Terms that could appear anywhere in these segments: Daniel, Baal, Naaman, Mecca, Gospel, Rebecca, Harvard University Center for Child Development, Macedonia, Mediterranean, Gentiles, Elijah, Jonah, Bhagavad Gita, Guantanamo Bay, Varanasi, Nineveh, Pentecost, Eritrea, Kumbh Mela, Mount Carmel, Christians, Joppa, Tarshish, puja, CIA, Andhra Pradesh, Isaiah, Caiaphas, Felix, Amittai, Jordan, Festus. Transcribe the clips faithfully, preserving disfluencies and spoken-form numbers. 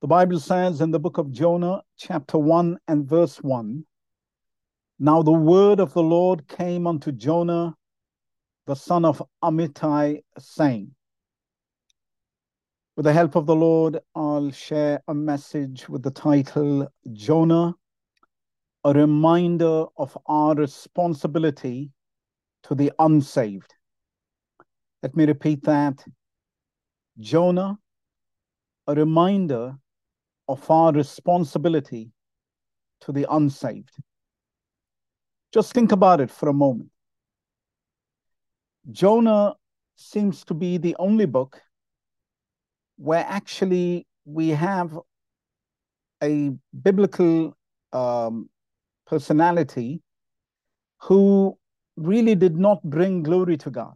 The Bible says in the book of Jonah, chapter one and verse one, "Now the word of the Lord came unto Jonah, the son of Amittai, saying," with the help of the Lord, I'll share a message with the title, Jonah, a reminder of our responsibility to the unsaved. Let me repeat that. Jonah, a reminder of our responsibility to the unsaved. Just think about it for a moment. Jonah seems to be the only book where actually we have a biblical um, personality who really did not bring glory to God.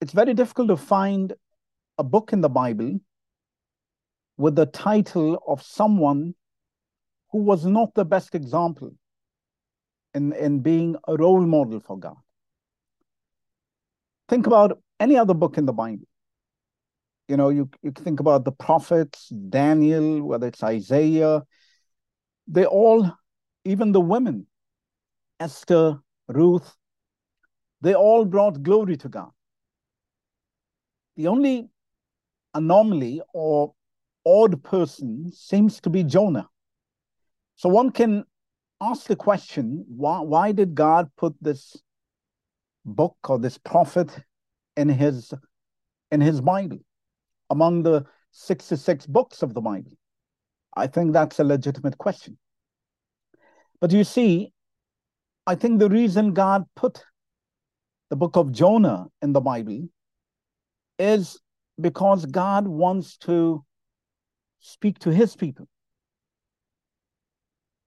It's very difficult to find a book in the Bible with the title of someone who was not the best example in, in being a role model for God. Think about any other book in the Bible. You know, you, you think about the prophets, Daniel, whether it's Isaiah. They all, even the women, Esther, Ruth, they all brought glory to God. The only anomaly or odd person seems to be Jonah. So one can ask the question, why, why did God put this book or this prophet in his, in his Bible, among the sixty-six books of the Bible? I think that's a legitimate question. But you see, I think the reason God put the book of Jonah in the Bible is because God wants to speak to his people.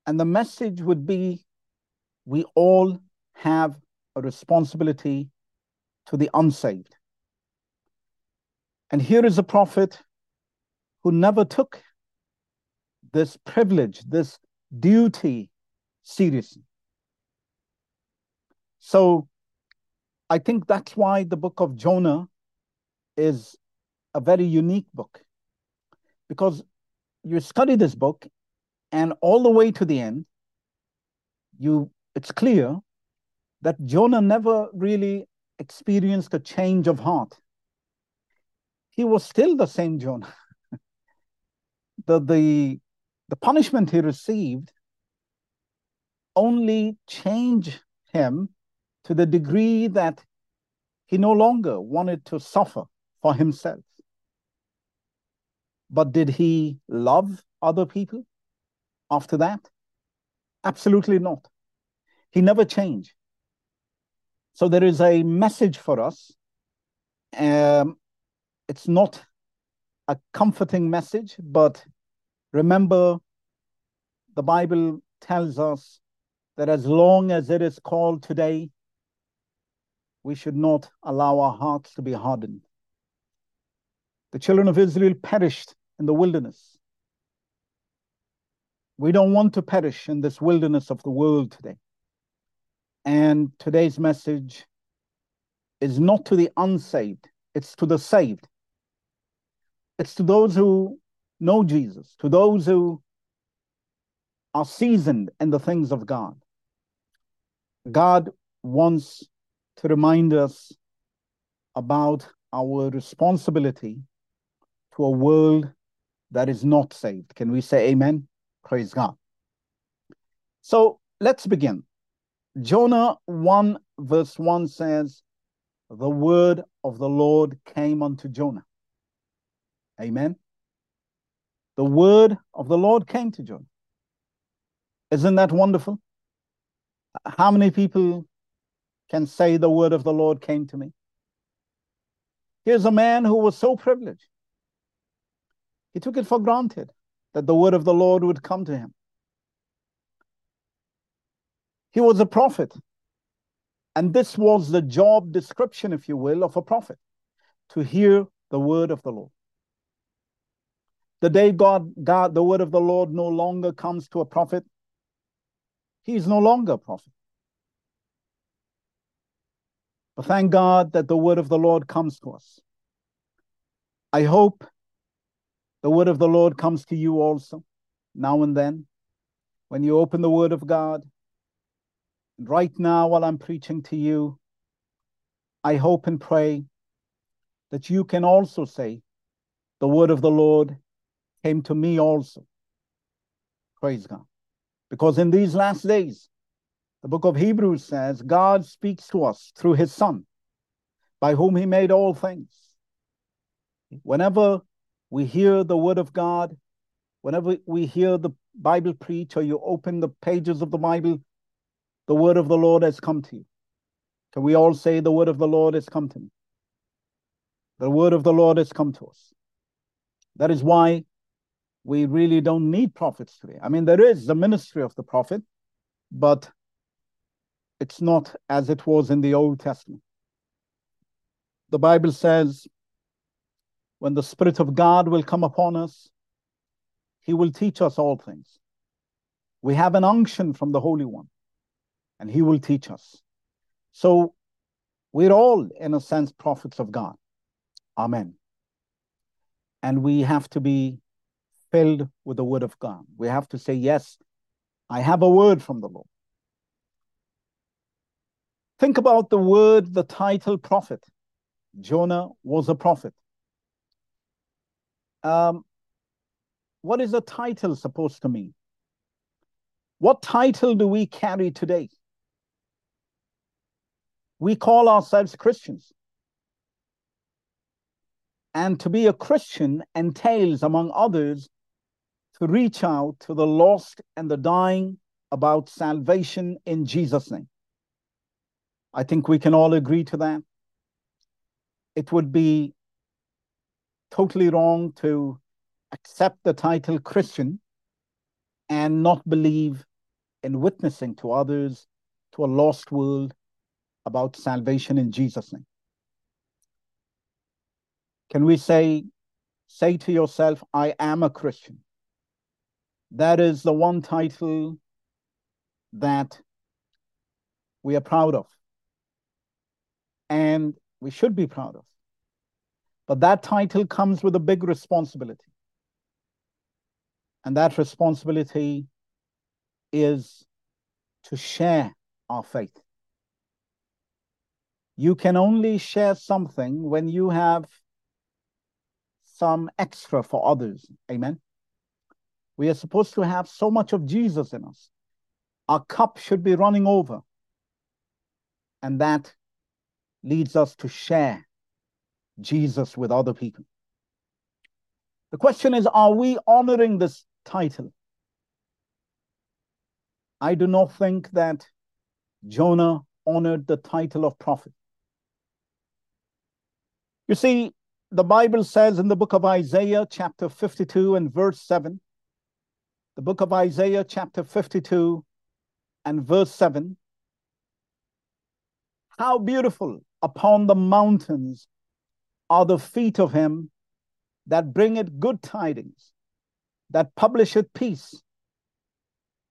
And the message would be, we all have a responsibility to the unsaved. And here is a prophet who never took this privilege, this duty seriously. So I think that's why the book of Jonah is a very unique book. Because you study this book, and all the way to the end, you it's clear that Jonah never really experienced a change of heart. He was still the same Jonah. the, the, the punishment he received only changed him to the degree that he no longer wanted to suffer for himself. But did he love other people after that? Absolutely not. He never changed. So there is a message for us. Um, it's not a comforting message, but remember, the Bible tells us that as long as it is called today, we should not allow our hearts to be hardened. The children of Israel perished in the wilderness. We don't want to perish in this wilderness of the world today. And today's message is not to the unsaved, it's to the saved. It's to those who know Jesus, to those who are seasoned in the things of God. God wants to remind us about our responsibility to a world that is not saved. Can we say amen? Praise God. So let's begin. Jonah one verse one says, "The word of the Lord came unto Jonah." Amen. The word of the Lord came to Jonah. Isn't that wonderful? How many people can say the word of the Lord came to me? Here's a man who was so privileged. He took it for granted that the word of the Lord would come to him. He was a prophet. And this was the job description, if you will, of a prophet, to hear the word of the Lord. The day God, God, the word of the Lord no longer comes to a prophet, he is no longer a prophet. But thank God that the word of the Lord comes to us. I hope The word of the Lord comes to you also, now and then, when you open the word of God. And right now, while I'm preaching to you, I hope and pray that you can also say, the word of the Lord came to me also. Praise God. Because in these last days, the book of Hebrews says, God speaks to us through his Son, by whom he made all things. Whenever we hear the word of God, whenever we hear the Bible preach, or you open the pages of the Bible, the word of the Lord has come to you. Can we all say, the word of the Lord has come to me? The word of the Lord has come to us. That is why we really don't need prophets today. I mean, there is the ministry of the prophet, but it's not as it was in the Old Testament. The Bible says, when the Spirit of God will come upon us, he will teach us all things. We have an unction from the Holy One, and he will teach us. So we're all, in a sense, prophets of God. Amen. And we have to be filled with the word of God. We have to say, yes, I have a word from the Lord. Think about the word, the title prophet. Jonah was a prophet. Um, what is a title supposed to mean? What title do we carry today? We call ourselves Christians. And to be a Christian entails, among others, to reach out to the lost and the dying about salvation in Jesus' name. I think we can all agree to that. It would be totally wrong to accept the title Christian and not believe in witnessing to others, to a lost world, about salvation in Jesus' name. Can we say, say to yourself, I am a Christian? That is the one title that we are proud of. And we should be proud of. But that title comes with a big responsibility. And that responsibility is to share our faith. You can only share something when you have some extra for others. Amen. We are supposed to have so much of Jesus in us. Our cup should be running over. And that leads us to share Jesus with other people. The question is, are we honoring this title? I do not think that Jonah honored the title of prophet. You see, the Bible says in the book of Isaiah, chapter fifty-two and verse seven, the book of Isaiah, chapter fifty-two and verse seven, how beautiful upon the mountains are the feet of him that bringeth good tidings, that publisheth peace,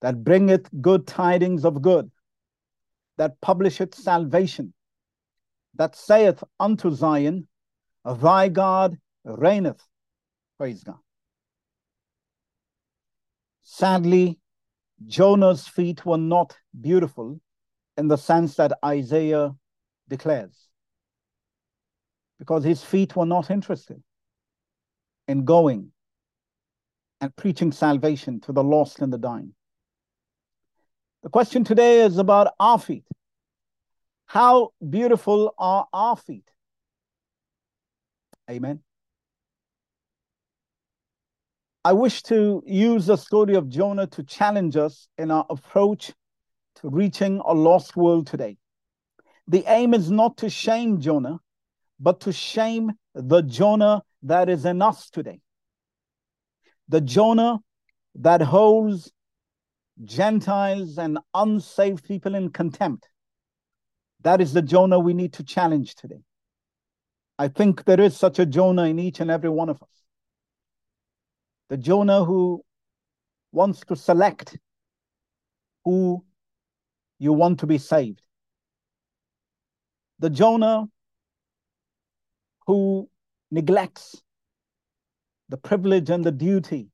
that bringeth good tidings of good, that publisheth salvation, that saith unto Zion, thy God reigneth. Praise God. Sadly, Jonah's feet were not beautiful in the sense that Isaiah declares, because his feet were not interested in going and preaching salvation to the lost and the dying. The question today is about our feet. How beautiful are our feet? Amen. I wish to use the story of Jonah to challenge us in our approach to reaching a lost world today. The aim is not to shame Jonah, but to shame the Jonah that is in us today. The Jonah that holds Gentiles and unsaved people in contempt. That is the Jonah we need to challenge today. I think there is such a Jonah in each and every one of us. The Jonah who wants to select who you want to be saved. The Jonah who neglects the privilege and the duty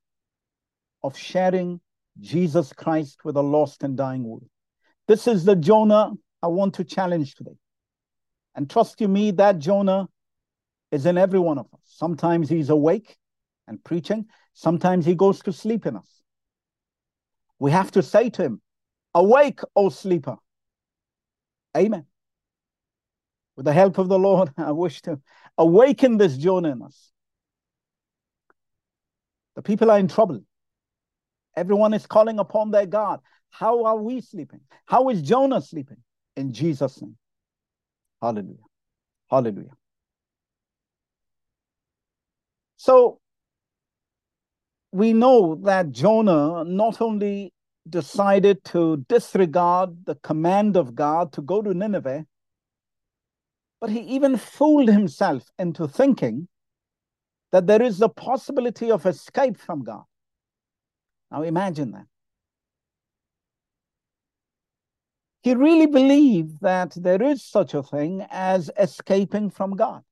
of sharing Jesus Christ with a lost and dying world. This is the Jonah I want to challenge today. And trust you me, that Jonah is in every one of us. Sometimes he's awake and preaching. Sometimes he goes to sleep in us. We have to say to him, awake, O sleeper. Amen. With the help of the Lord, I wish to awaken this Jonah in us. The people are in trouble. Everyone is calling upon their God. How are we sleeping? How is Jonah sleeping? In Jesus' name. Hallelujah. Hallelujah. So, we know that Jonah not only decided to disregard the command of God to go to Nineveh, but he even fooled himself into thinking that there is the possibility of escape from God. Now imagine that. He really believed that there is such a thing as escaping from God.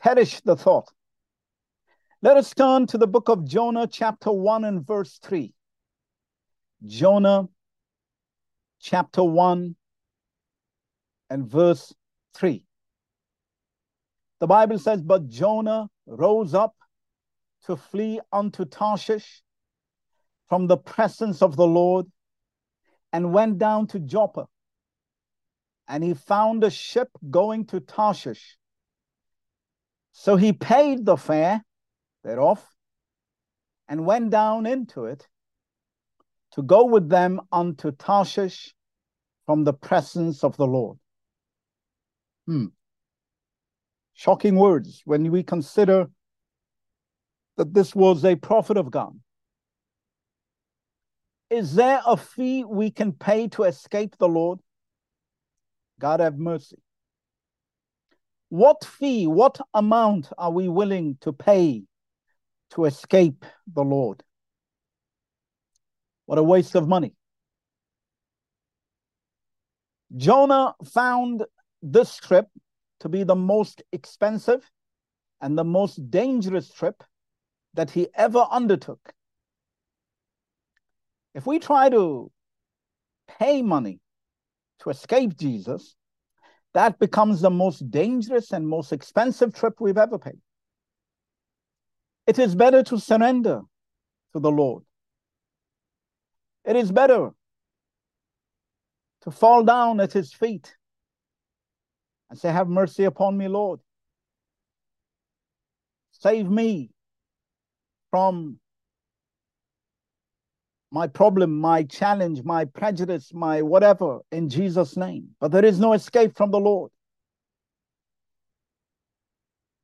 Perish the thought. Let us turn to the book of Jonah, chapter one and verse three. Jonah, chapter one and verse three. The Bible says, but Jonah rose up to flee unto Tarshish from the presence of the Lord, and went down to Joppa. And he found a ship going to Tarshish. So he paid the fare thereof, and went down into it to go with them unto Tarshish from the presence of the Lord. Hmm. Shocking words when we consider that this was a prophet of God. Is there a fee we can pay to escape the Lord? God have mercy. What fee, what amount are we willing to pay to escape the Lord? What a waste of money. Jonah found this trip to be the most expensive and the most dangerous trip that he ever undertook. If we try to pay money to escape Jesus, that becomes the most dangerous and most expensive trip we've ever paid. It is better to surrender to the Lord. It is better to fall down at his feet and say, have mercy upon me, Lord. Save me from my problem, my challenge, my prejudice, my whatever, in Jesus' name. But there is no escape from the Lord.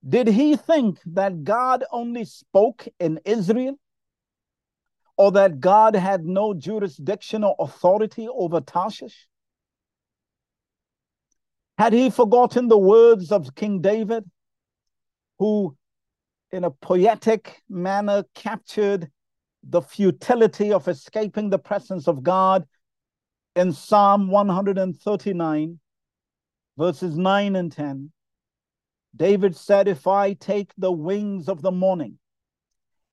Did he think that God only spoke in Israel, or that God had no jurisdiction or authority over Tarshish? Had he forgotten the words of King David, who in a poetic manner captured the futility of escaping the presence of God in Psalm one thirty-nine, verses nine and ten? David said, if I take the wings of the morning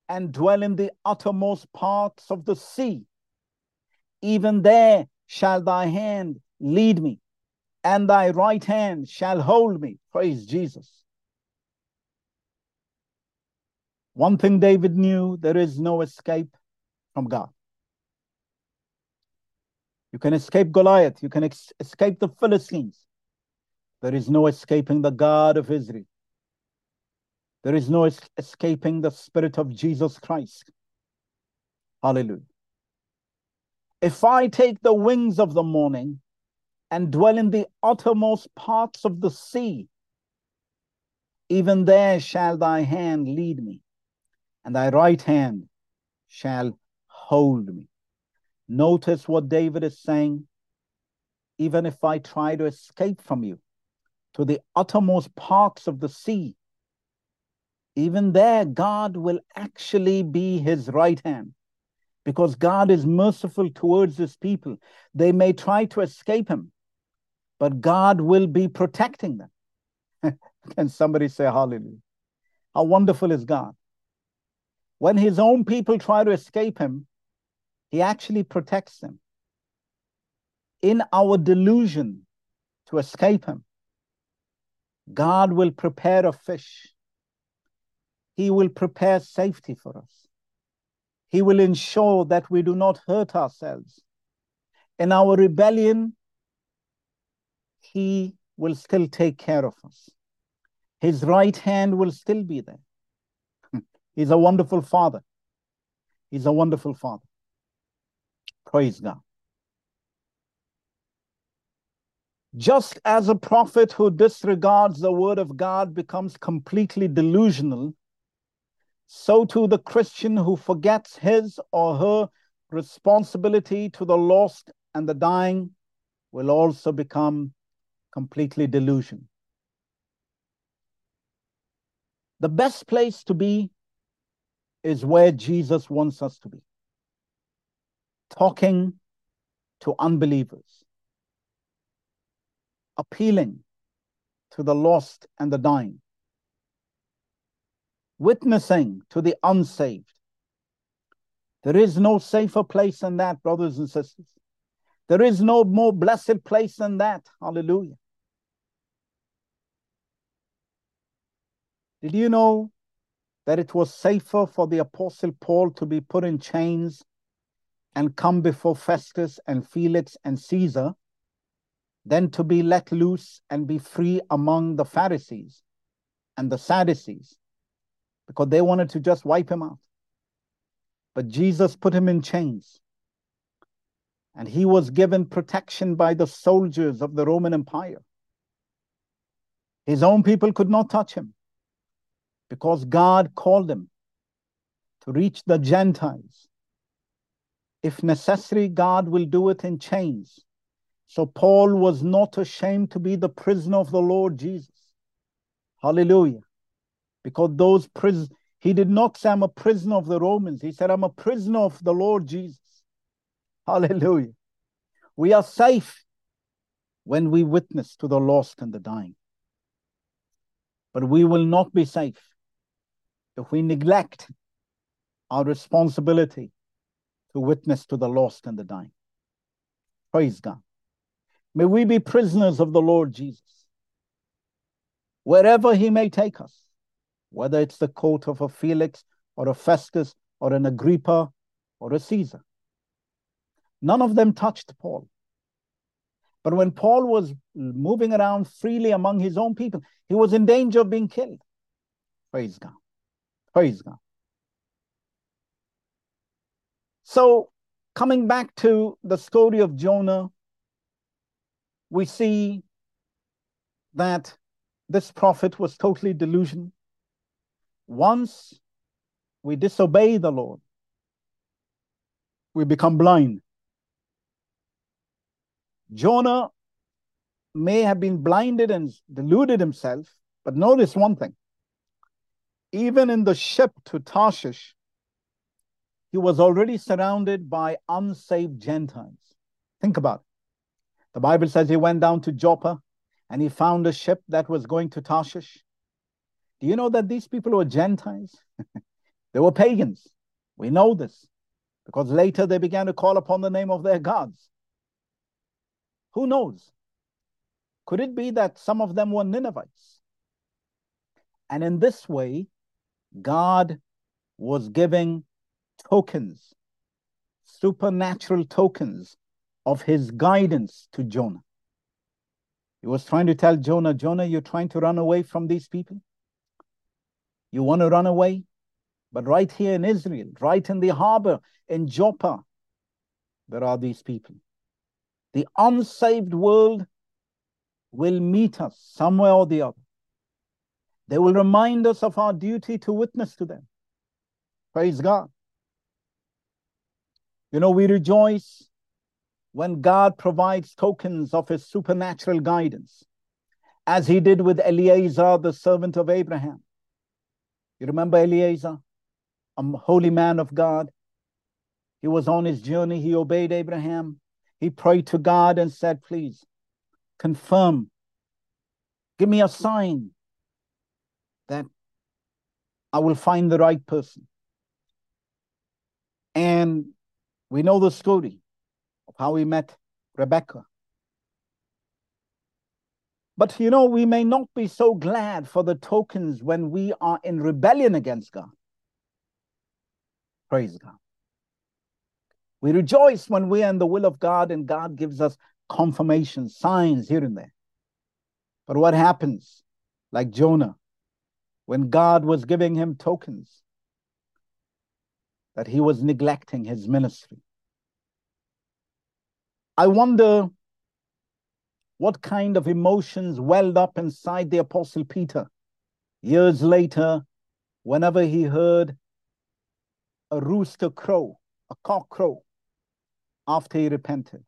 and dwell in the uttermost parts of the sea, even there shall thy hand lead me, and thy right hand shall hold me. Praise Jesus. One thing David knew, there is no escape from God. You can escape Goliath, you can ex- escape the Philistines. There is no escaping the God of Israel. There is no es- escaping the Spirit of Jesus Christ. Hallelujah. If I take the wings of the morning and dwell in the uttermost parts of the sea, even there shall thy hand lead me, and thy right hand shall hold me. Notice what David is saying. Even if I try to escape from you, to the uttermost parts of the sea, even there God will actually be his right hand, because God is merciful towards his people. They may try to escape him, but God will be protecting them. Can somebody say hallelujah? How wonderful is God. When his own people try to escape him, he actually protects them. In our delusion to escape him, God will prepare a fish. He will prepare safety for us. He will ensure that we do not hurt ourselves. In our rebellion, he will still take care of us. His right hand will still be there. He's a wonderful Father. He's a wonderful Father. Praise God. Just as a prophet who disregards the word of God becomes completely delusional, so too the Christian who forgets his or her responsibility to the lost and the dying will also become completely delusional. The best place to be is where Jesus wants us to be, talking to unbelievers, appealing to the lost and the dying, witnessing to the unsaved. There is no safer place than that, brothers and sisters. There is no more blessed place than that. Hallelujah. Did you know that it was safer for the Apostle Paul to be put in chains and come before Festus and Felix and Caesar than to be let loose and be free among the Pharisees and the Sadducees? Because they wanted to just wipe him out. But Jesus put him in chains. And he was given protection by the soldiers of the Roman Empire. His own people could not touch him, because God called him to reach the Gentiles. If necessary, God will do it in chains. So Paul was not ashamed to be the prisoner of the Lord Jesus. Hallelujah. Because those prisoners, he did not say, I'm a prisoner of the Romans. He said, I'm a prisoner of the Lord Jesus. Hallelujah. We are safe when we witness to the lost and the dying. But we will not be safe if we neglect our responsibility to witness to the lost and the dying. Praise God. May we be prisoners of the Lord Jesus, wherever he may take us, whether it's the court of a Felix or a Festus or an Agrippa or a Caesar. None of them touched Paul. But when Paul was moving around freely among his own people, he was in danger of being killed. Praise God. Praise God. So, coming back to the story of Jonah, we see that this prophet was totally delusional. Once we disobey the Lord, we become blind. Jonah may have been blinded and deluded himself, but notice one thing. Even in the ship to Tarshish, he was already surrounded by unsaved Gentiles. Think about it. The Bible says he went down to Joppa and he found a ship that was going to Tarshish. Do you know that these people were Gentiles? They were pagans. We know this because later they began to call upon the name of their gods. Who knows? Could it be that some of them were Ninevites? And in this way, God was giving tokens, supernatural tokens of his guidance to Jonah. He was trying to tell Jonah, Jonah, you're trying to run away from these people. You want to run away? But right here in Israel, right in the harbor in Joppa, there are these people. The unsaved world will meet us somewhere or the other. They will remind us of our duty to witness to them. Praise God. You know, we rejoice when God provides tokens of his supernatural guidance, as he did with Eliezer, the servant of Abraham. You remember Eliezer, a holy man of God? He was on his journey. He obeyed Abraham. He prayed to God and said, please, confirm, give me a sign that I will find the right person. And we know the story of how he met Rebecca. But, you know, we may not be so glad for the tokens when we are in rebellion against God. Praise God. We rejoice when we are in the will of God and God gives us confirmation, signs here and there. But what happens, like Jonah, when God was giving him tokens, that he was neglecting his ministry? I wonder what kind of emotions welled up inside the Apostle Peter years later, whenever he heard a rooster crow, a cock crow, after he repented.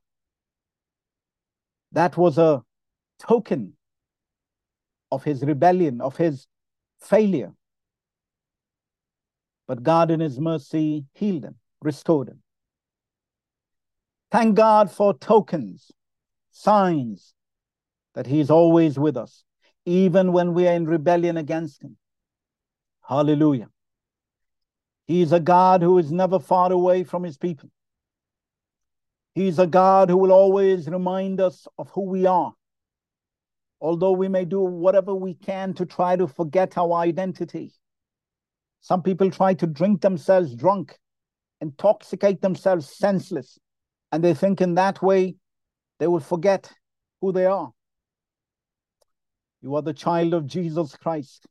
That was a token of his rebellion, of his failure. But God in his mercy healed him, restored him. Thank God for tokens, signs, that he is always with us, even when we are in rebellion against him. Hallelujah. He is a God who is never far away from his people. He is a God who will always remind us of who we are. Although we may do whatever we can to try to forget our identity. Some people try to drink themselves drunk, intoxicate themselves senseless, and they think in that way they will forget who they are. You are the child of Jesus Christ.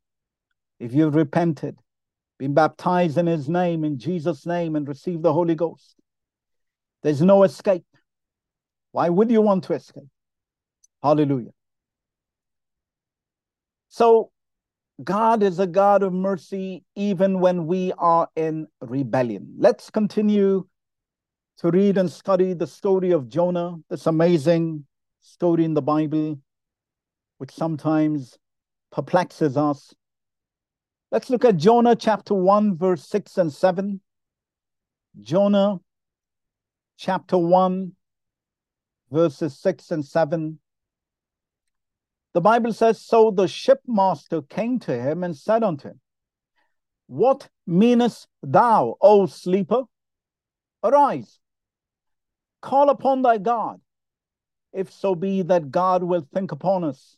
If you've repented, been baptized in his name, in Jesus' name, and received the Holy Ghost, there's no escape. Why would you want to escape? Hallelujah. So God is a God of mercy even when we are in rebellion. Let's continue to read and study the story of Jonah, this amazing story in the Bible, which sometimes perplexes us. Let's look at Jonah chapter one, verse six and seven. Jonah chapter one, verses six and seven. The Bible says, so the shipmaster came to him and said unto him, what meanest thou, O sleeper? Arise, call upon thy God, if so be that God will think upon us,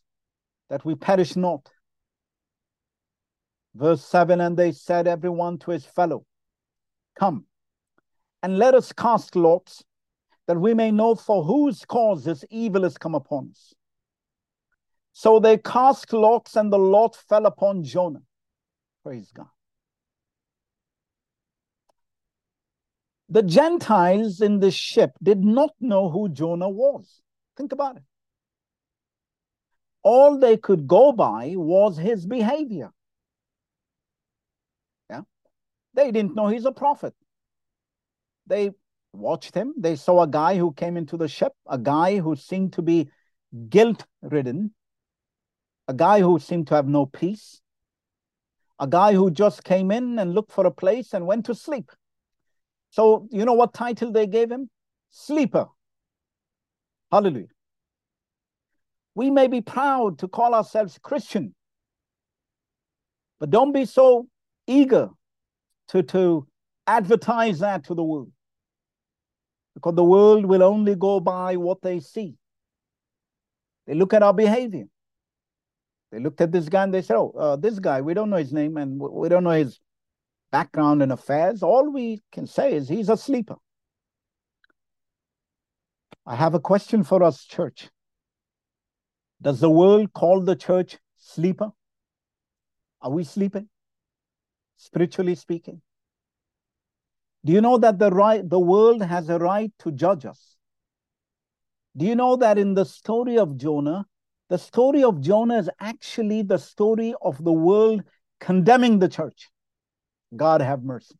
that we perish not. Verse seven, and they said everyone to his fellow, come, and let us cast lots, that we may know for whose cause this evil has come upon us. So they cast lots, and the lot fell upon Jonah. Praise God. The Gentiles in the ship did not know who Jonah was. Think about it. All they could go by was his behavior. Yeah? They didn't know he's a prophet. They watched him. They saw a guy who came into the ship, a guy who seemed to be guilt-ridden, a guy who seemed to have no peace, a guy who just came in and looked for a place and went to sleep. So you know what title they gave him? Sleeper. Hallelujah. We may be proud to call ourselves Christian, but don't be so eager to, to advertise that to the world, because the world will only go by what they see. They look at our behavior. They looked at this guy and they said, oh, uh, this guy, we don't know his name and we don't know his background and affairs. All we can say is he's a sleeper. I have a question for us, church. Does the world call the church sleeper? Are we sleeping, spiritually speaking? Do you know that the right, the world has a right to judge us? Do you know that in the story of Jonah, the story of Jonah is actually the story of the world condemning the church? God have mercy.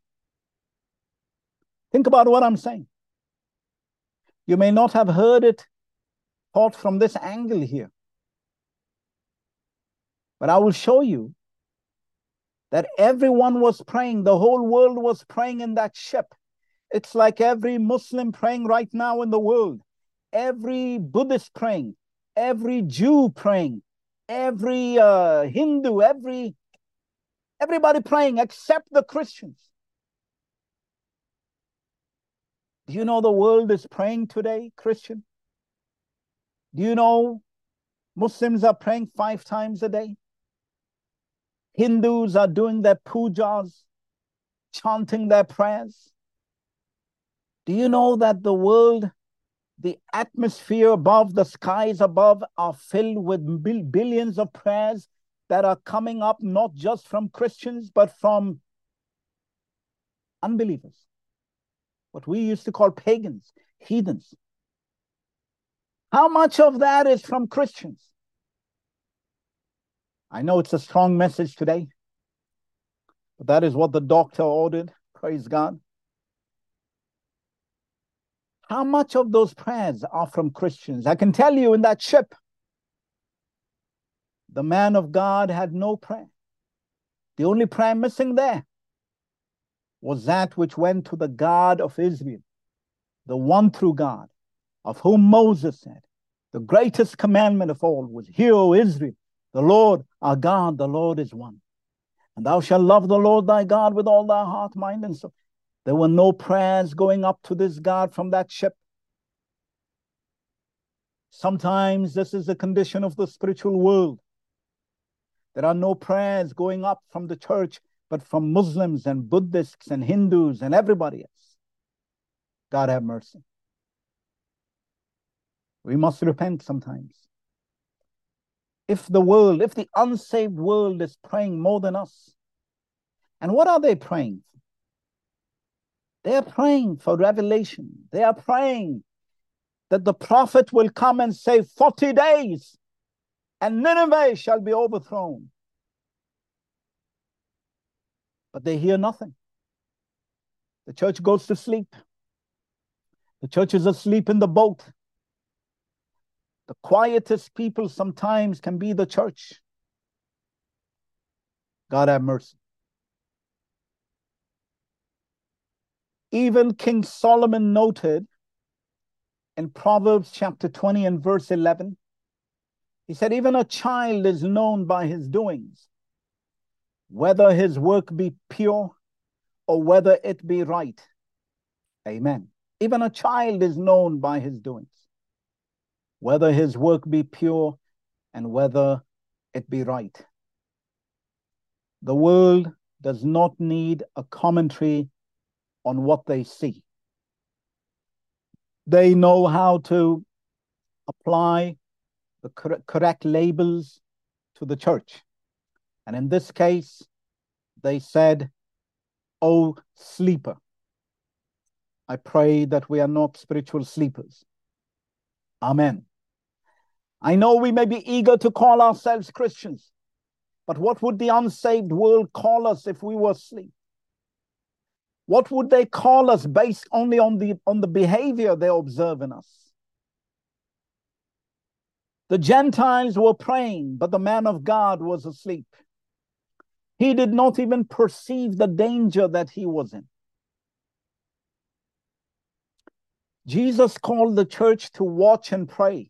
Think about what I'm saying. You may not have heard it taught from this angle here, but I will show you that everyone was praying. The whole world was praying in that ship. It's like every Muslim praying right now in the world, every Buddhist praying, every Jew praying, every uh, Hindu, every Everybody praying except the Christians. Do you know the world is praying today, Christian? Do you know Muslims are praying five times a day? Hindus are doing their pujas, chanting their prayers. Do you know that the world, the atmosphere above, the skies above are filled with bil- billions of prayers that are coming up not just from Christians, but from unbelievers, what we used to call pagans, heathens. How much of that is from Christians? I know it's a strong message today, but that is what the doctor ordered, praise God. How much of those prayers are from Christians? I can tell you in that ship, the man of God had no prayer. The only prayer missing there was that which went to the God of Israel, the one true God, of whom Moses said, the greatest commandment of all was, Hear, O Israel, the Lord our God, the Lord is one. And thou shalt love the Lord thy God with all thy heart, mind, and soul. There were no prayers going up to this God from that ship. Sometimes this is the condition of the spiritual world. There are no prayers going up from the church, but from Muslims and Buddhists and Hindus and everybody else. God have mercy. We must repent sometimes. If the world, if the unsaved world is praying more than us, and what are they praying? They are praying for revelation. They are praying that the prophet will come and say forty days and Nineveh shall be overthrown. But they hear nothing. The church goes to sleep. The church is asleep in the boat. The quietest people sometimes can be the church. God have mercy. Even King Solomon noted in Proverbs chapter twenty and verse eleven, he said, even a child is known by his doings, whether his work be pure or whether it be right. Amen. Even a child is known by his doings, whether his work be pure and whether it be right. The world does not need a commentary on what they see. They know how to apply the cor- correct labels to the church. And in this case, they said, O sleeper. I pray that we are not spiritual sleepers. Amen. I know we may be eager to call ourselves Christians, but what would the unsaved world call us if we were asleep? What would they call us based only on the, on the behavior they observe in us? The Gentiles were praying, but the man of God was asleep. He did not even perceive the danger that he was in. Jesus called the church to watch and pray.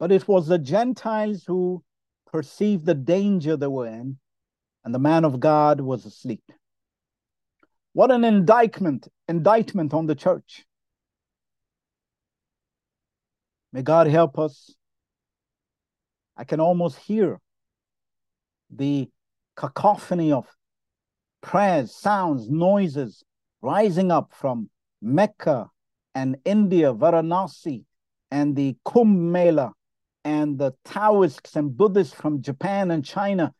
But it was the Gentiles who perceived the danger they were in, and the man of God was asleep. What an indictment, indictment on the church. May God help us. I can almost hear the cacophony of prayers, sounds, noises rising up from Mecca and India, Varanasi, and the Kumbh Mela, and the Taoists and Buddhists from Japan and China.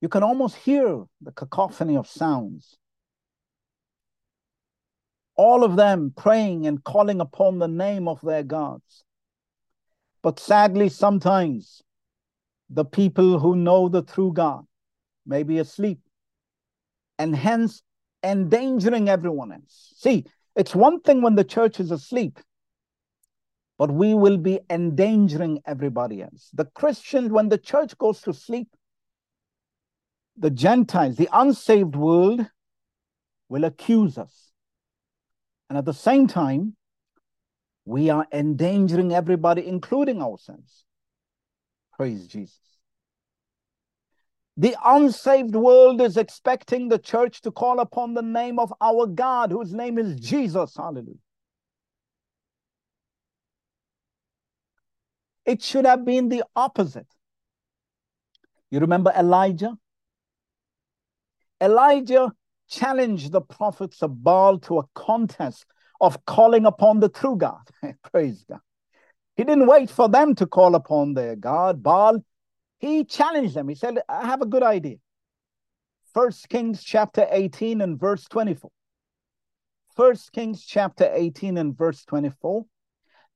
You can almost hear the cacophony of sounds. All of them praying and calling upon the name of their gods. But sadly, sometimes the people who know the true God may be asleep and hence endangering everyone else. See, it's one thing when the church is asleep, but we will be endangering everybody else. The Christians, when the church goes to sleep, the Gentiles, the unsaved world, will accuse us. And at the same time, we are endangering everybody, including ourselves. Praise Jesus. The unsaved world is expecting the church to call upon the name of our God, whose name is Jesus. Hallelujah. It should have been the opposite. You remember Elijah? Elijah challenged the prophets of Baal to a contest of calling upon the true God. Praise God. He didn't wait for them to call upon their God, Baal. He challenged them. He said, I have a good idea. First Kings chapter eighteen and verse twenty-four. First Kings chapter eighteen and verse twenty-four.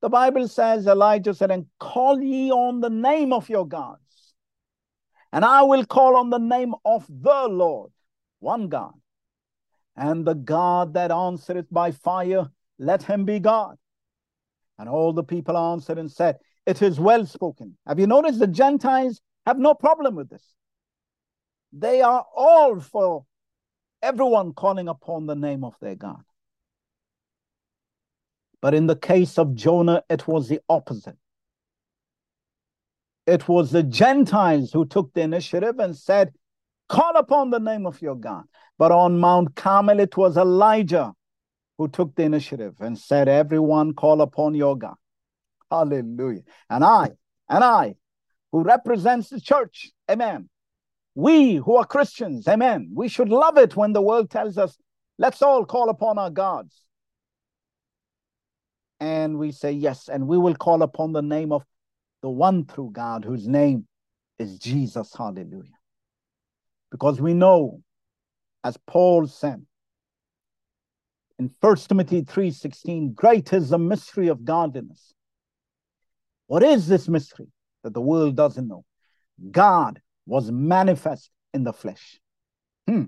The Bible says, Elijah said, and call ye on the name of your gods, and I will call on the name of the Lord, one God. And the God that answereth by fire, let him be God. And all the people answered and said, it is well spoken. Have you noticed the Gentiles have no problem with this? They are all for everyone calling upon the name of their God. But in the case of Jonah, it was the opposite. It was the Gentiles who took the initiative and said, call upon the name of your God. But on Mount Carmel, it was Elijah who took the initiative and said, everyone call upon your God. Hallelujah. And I, and I, who represents the church, amen. We who are Christians, amen. We should love it when the world tells us, let's all call upon our gods. And we say, yes, and we will call upon the name of the one true God, whose name is Jesus. Hallelujah. Because we know, as Paul said, in First Timothy three sixteen, great is the mystery of godliness. What is this mystery that the world doesn't know? God was manifest in the flesh. Hmm.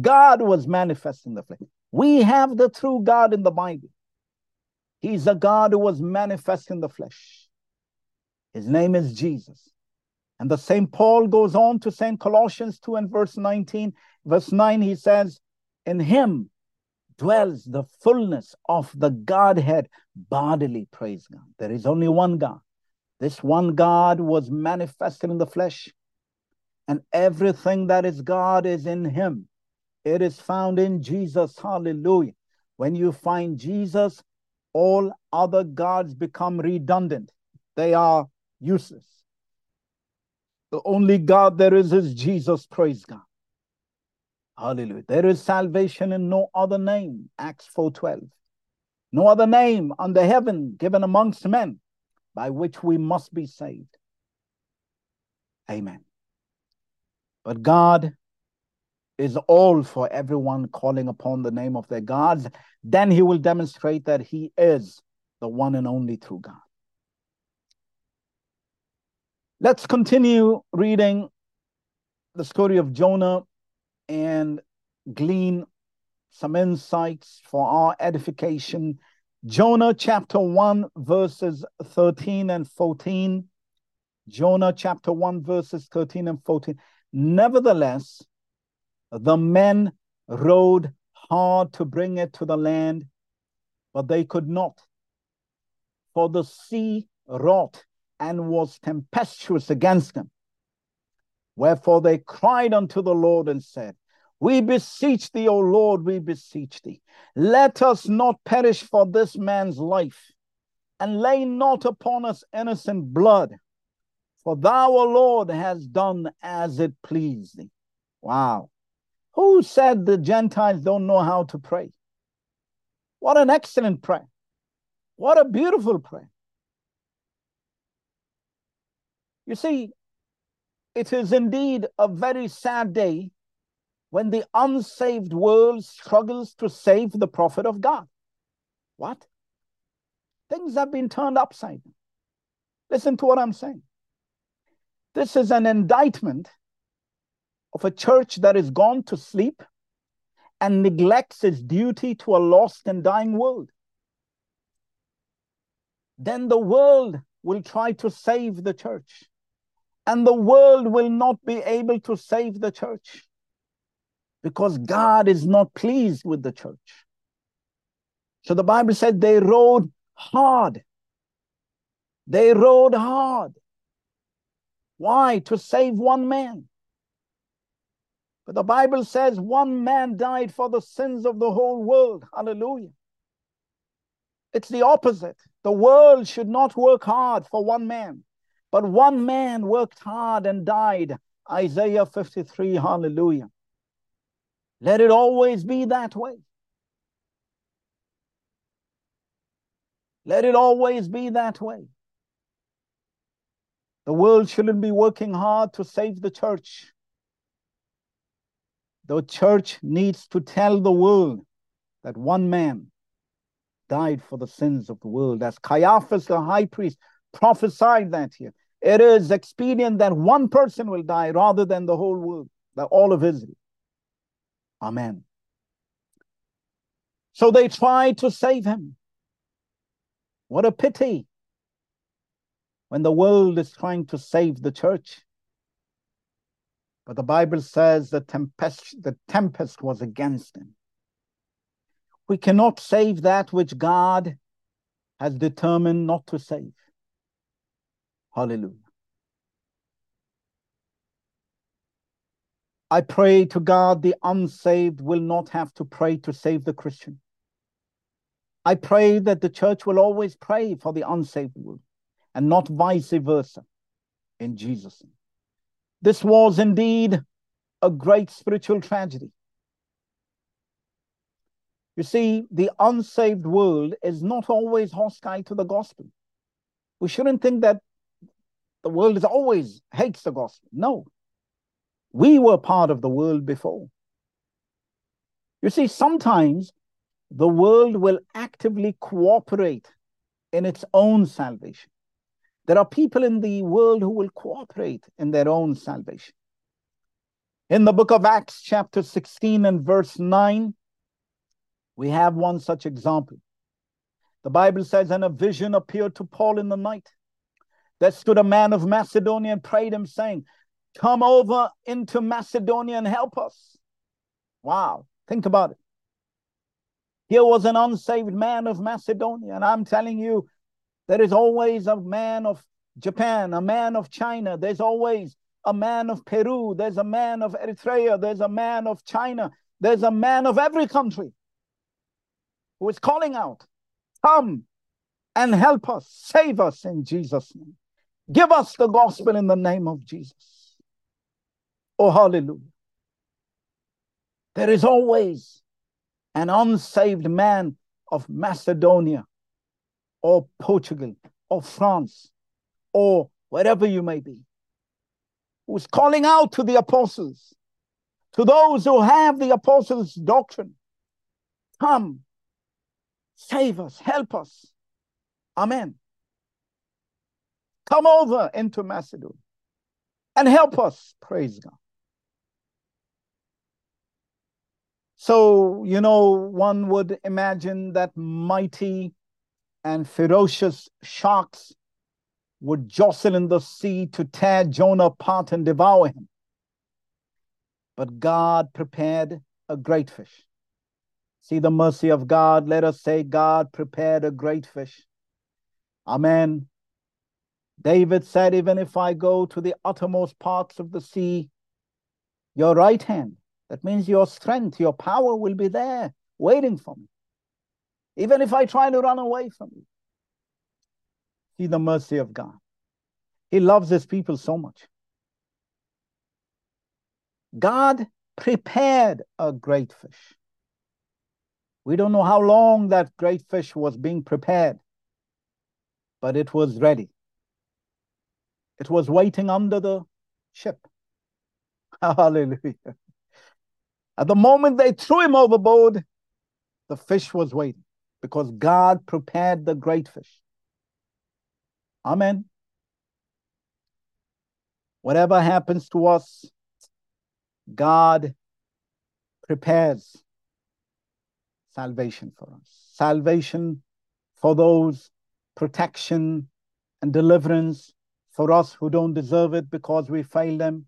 God was manifest in the flesh. We have the true God in the Bible. He's a God who was manifest in the flesh. His name is Jesus. And the same Paul goes on to say in Colossians two and verse nineteen. Verse nine, he says, in him dwells the fullness of the Godhead bodily. Praise God. There is only one God. This one God was manifested in the flesh. And everything that is God is in him. It is found in Jesus. Hallelujah. When you find Jesus, all other gods become redundant. They are useless. The only God there is is Jesus. Praise God. Hallelujah. There is salvation in no other name. Acts four twelve. No other name under heaven given amongst men by which we must be saved. Amen. But God is all for everyone calling upon the name of their gods. Then he will demonstrate that he is the one and only true God. Let's continue reading the story of Jonah and glean some insights for our edification. Jonah chapter one verses thirteen and fourteen. Jonah chapter one verses thirteen and fourteen. Nevertheless, the men rowed hard to bring it to the land, but they could not. For the sea wrought and was tempestuous against them. Wherefore they cried unto the Lord and said, we beseech thee, O Lord, we beseech thee. Let us not perish for this man's life, and lay not upon us innocent blood. For thou, O Lord, hast done as it pleased thee. Wow. Who said the Gentiles don't know how to pray? What an excellent prayer. What a beautiful prayer. You see, it is indeed a very sad day when the unsaved world struggles to save the prophet of God. What? Things have been turned upside down. Listen to what I'm saying. This is an indictment of a church that is gone to sleep and neglects its duty to a lost and dying world. Then the world will try to save the church, and the world will not be able to save the church because God is not pleased with the church. So the Bible said they rowed hard. They rowed hard. Why? To save one man. But the Bible says one man died for the sins of the whole world. Hallelujah. It's the opposite. The world should not work hard for one man. But one man worked hard and died. Isaiah fifty-three, hallelujah. Let it always be that way. Let it always be that way. The world shouldn't be working hard to save the church. The church needs to tell the world that one man died for the sins of the world. As Caiaphas, the high priest, prophesied that here. It is expedient that one person will die rather than the whole world, that all of Israel. Amen. So they tried to save him. What a pity when the world is trying to save the church. But the Bible says the tempest, the tempest was against him. We cannot save that which God has determined not to save. Hallelujah. I pray to God the unsaved will not have to pray to save the Christian. I pray that the church will always pray for the unsaved world and not vice versa in Jesus' name. This was indeed a great spiritual tragedy. You see, the unsaved world is not always hostile to the gospel. We shouldn't think that the world is always hates the gospel. No. We were part of the world before. You see, sometimes the world will actively cooperate in its own salvation. There are people in the world who will cooperate in their own salvation. In the book of Acts, chapter sixteen and verse nine, we have one such example. The Bible says, and a vision appeared to Paul in the night. There stood a man of Macedonia and prayed him, saying, come over into Macedonia and help us. Wow, think about it. Here was an unsaved man of Macedonia, and I'm telling you, there is always a man of Japan, a man of China, there's always a man of Peru, there's a man of Eritrea, there's a man of China, there's a man of every country who is calling out, come and help us, save us in Jesus' name. Give us the gospel in the name of Jesus. Oh, hallelujah. There is always an unsaved man of Macedonia or Portugal or France or wherever you may be, who's calling out to the apostles, to those who have the apostles' doctrine. Come, save us, help us. Amen. Come over into Macedonia and help us. Praise God. So, you know, one would imagine that mighty and ferocious sharks would jostle in the sea to tear Jonah apart and devour him. But God prepared a great fish. See the mercy of God. Let us say God prepared a great fish. Amen. David said, even if I go to the uttermost parts of the sea, your right hand, that means your strength, your power will be there waiting for me. Even if I try to run away from you. See the mercy of God. He loves his people so much. God prepared a great fish. We don't know how long that great fish was being prepared, but it was ready. It was waiting under the ship. Hallelujah. At the moment they threw him overboard, the fish was waiting because God prepared the great fish. Amen. Whatever happens to us, God prepares salvation for us. Salvation for those, protection and deliverance for us who don't deserve it because we failed them.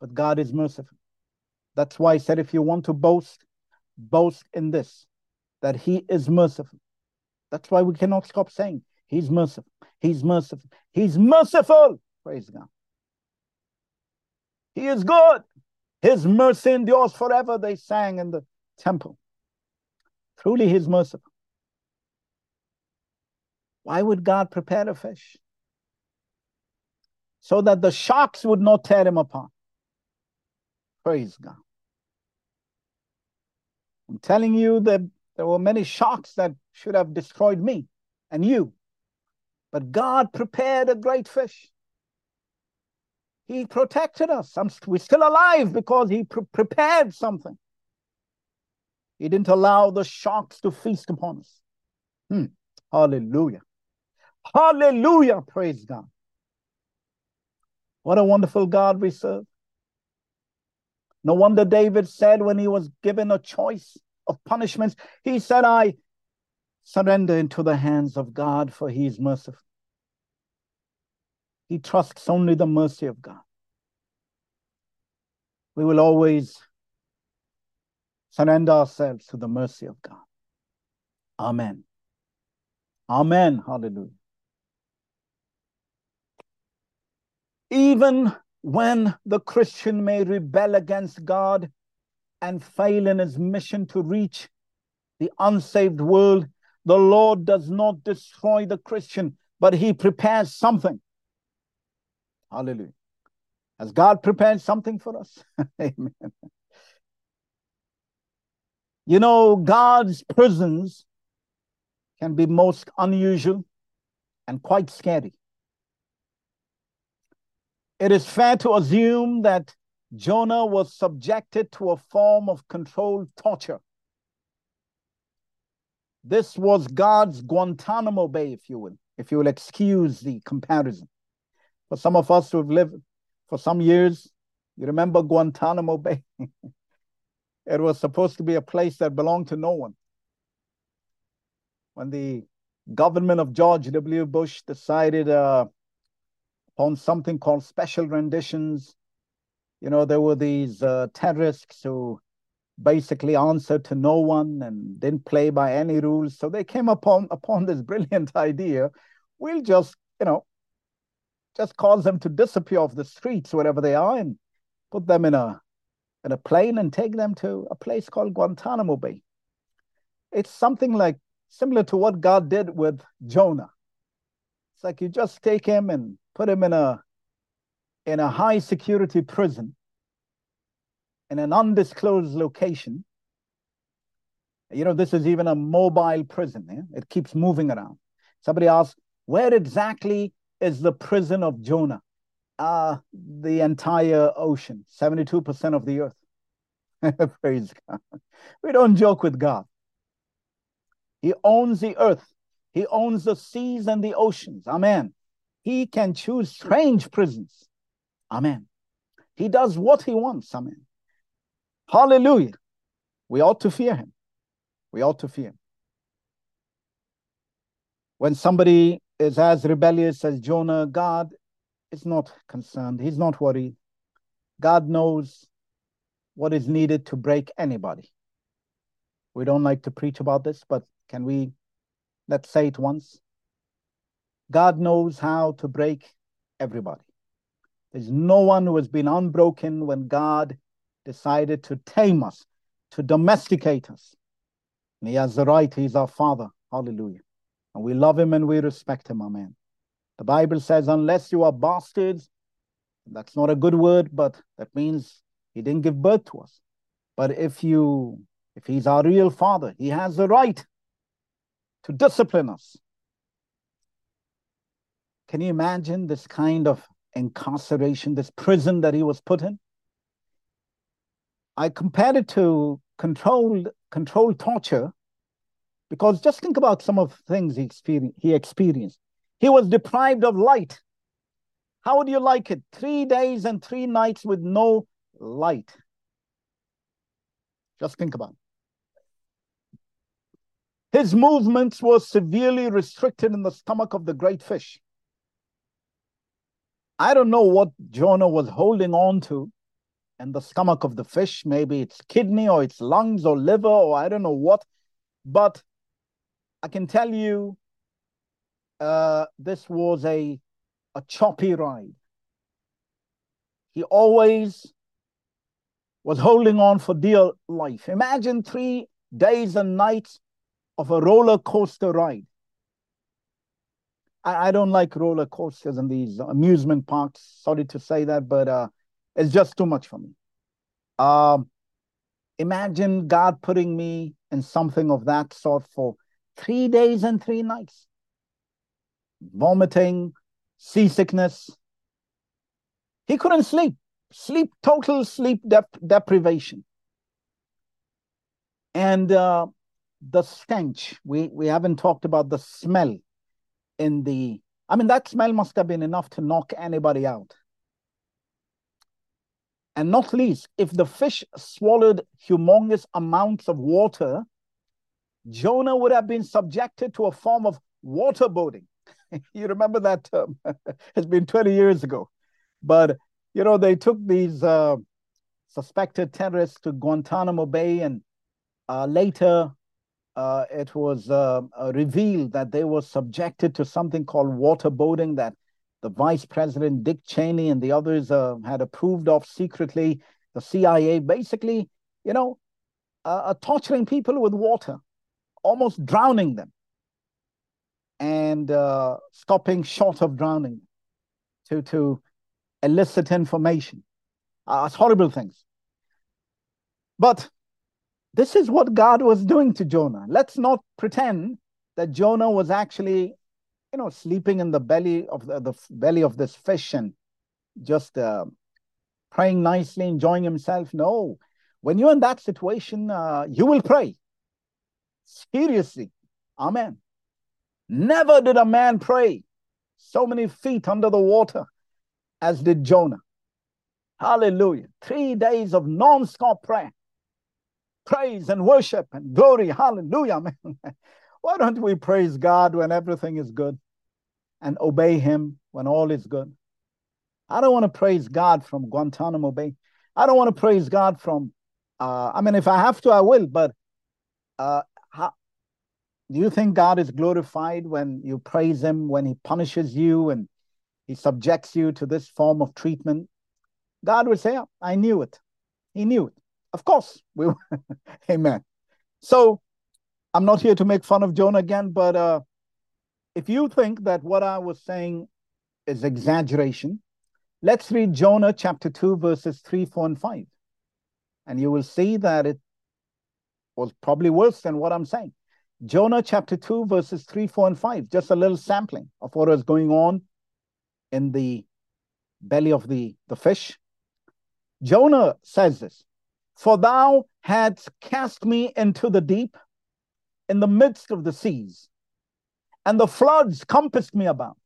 But God is merciful. That's why I said, if you want to boast, boast in this, that he is merciful. That's why we cannot stop saying, he's merciful, he's merciful, he's merciful. Praise God. He is good. His mercy endures forever, they sang in the temple. Truly he's merciful. Why would God prepare a fish? So that the sharks would not tear him apart. Praise God. I'm telling you that there were many sharks that should have destroyed me and you. But God prepared a great fish. He protected us. I'm, we're still alive because he pre prepared something. He didn't allow the sharks to feast upon us. Hmm. Hallelujah. Hallelujah. Praise God. What a wonderful God we serve. No wonder David said when he was given a choice of punishments, he said, I surrender into the hands of God, for he is merciful. He trusts only the mercy of God. We will always surrender ourselves to the mercy of God. Amen. Amen. Hallelujah. Even when the Christian may rebel against God and fail in his mission to reach the unsaved world, the Lord does not destroy the Christian, but he prepares something. Hallelujah. Has God prepared something for us? Amen. You know, God's prisons can be most unusual and quite scary. It is fair to assume that Jonah was subjected to a form of controlled torture. This was God's Guantanamo Bay, if you will, if you will excuse the comparison. For some of us who've lived for some years, you remember Guantanamo Bay. It was supposed to be a place that belonged to no one. When the government of George W. Bush decided uh, upon something called special renditions, you know, there were these uh, terrorists who basically answered to no one and didn't play by any rules. So they came upon, upon this brilliant idea. We'll just, you know, just cause them to disappear off the streets wherever they are and put them in a, in a plane and take them to a place called Guantanamo Bay. It's something like similar to what God did with Jonah. It's like you just take him and put him in a, in a high security prison in an undisclosed location. You know, this is even a mobile prison. Yeah? It keeps moving around. Somebody asked, where exactly is the prison of Jonah? Uh, the entire ocean, seventy-two percent of the earth. Praise God. We don't joke with God. He owns the earth. He owns the seas and the oceans. Amen. He can choose strange prisons. Amen. He does what he wants. Amen. Hallelujah. We ought to fear him. We ought to fear him. When somebody is as rebellious as Jonah, God is not concerned. He's not worried. God knows what is needed to break anybody. We don't like to preach about this, but can we, let's say it once. God knows how to break everybody. There's no one who has been unbroken when God decided to tame us, to domesticate us. And he has the right. He's our Father. Hallelujah. And we love him and we respect him. Amen. The Bible says, unless you are bastards, that's not a good word, but that means he didn't give birth to us. But if you, if he's our real Father, he has the right to discipline us. Can you imagine this kind of incarceration, this prison that he was put in? I compared it to controlled, controlled torture because just think about some of the things he experienced. He, experienced. He was deprived of light. How would you like it? Three days and three nights with no light. Just think about it. His movements were severely restricted in the stomach of the great fish. I don't know what Jonah was holding on to in the stomach of the fish. Maybe it's kidney or it's lungs or liver or I don't know what. But I can tell you uh, this was a, a choppy ride. He always was holding on for dear life. Imagine three days and nights of a roller coaster ride. I, I don't like roller coasters and these amusement parks. Sorry to say that, but uh, it's just too much for me. Uh, imagine God putting me in something of that sort for three days and three nights. Vomiting, seasickness. He couldn't sleep. Sleep, total sleep dep deprivation. And uh, the stench, we, we haven't talked about the smell in the, I mean, that smell must have been enough to knock anybody out. And not least, if the fish swallowed humongous amounts of water, Jonah would have been subjected to a form of waterboarding. You remember that term? It's been twenty years ago. But, you know, they took these uh, suspected terrorists to Guantanamo Bay, and uh, later uh, it was uh, revealed that they were subjected to something called waterboarding that the Vice President Dick Cheney and the others uh, had approved of secretly, the C I A, basically, you know, uh, torturing people with water, almost drowning them, and uh, stopping short of drowning to, to illicit information. Uh, it's horrible things. But this is what God was doing to Jonah. Let's not pretend that Jonah was actually, you know, sleeping in the belly of the, the belly of this fish and just uh, praying nicely, enjoying himself. No, when you're in that situation, uh, you will pray. Seriously. Amen. Never did a man pray so many feet under the water as did Jonah. Hallelujah. Three days of non-stop prayer, praise and worship and glory. Hallelujah. Why don't we praise God when everything is good and obey him when all is good? I don't want to praise God from Guantanamo Bay. I don't want to praise God from, uh, I mean, if I have to, I will. But uh, how, do you think God is glorified when you praise him, when he punishes you and he subjects you to this form of treatment? God would say, oh, I knew it. He knew it. Of course. We were. Amen. So I'm not here to make fun of Jonah again, but uh, if you think that what I was saying is exaggeration, let's read Jonah chapter two, verses three, four, and five. And you will see that it was probably worse than what I'm saying. Jonah chapter two, verses three, four, and five. Just a little sampling of what was going on in the belly of the, the fish. Jonah says this, "For thou hadst cast me into the deep, in the midst of the seas, and the floods compassed me about.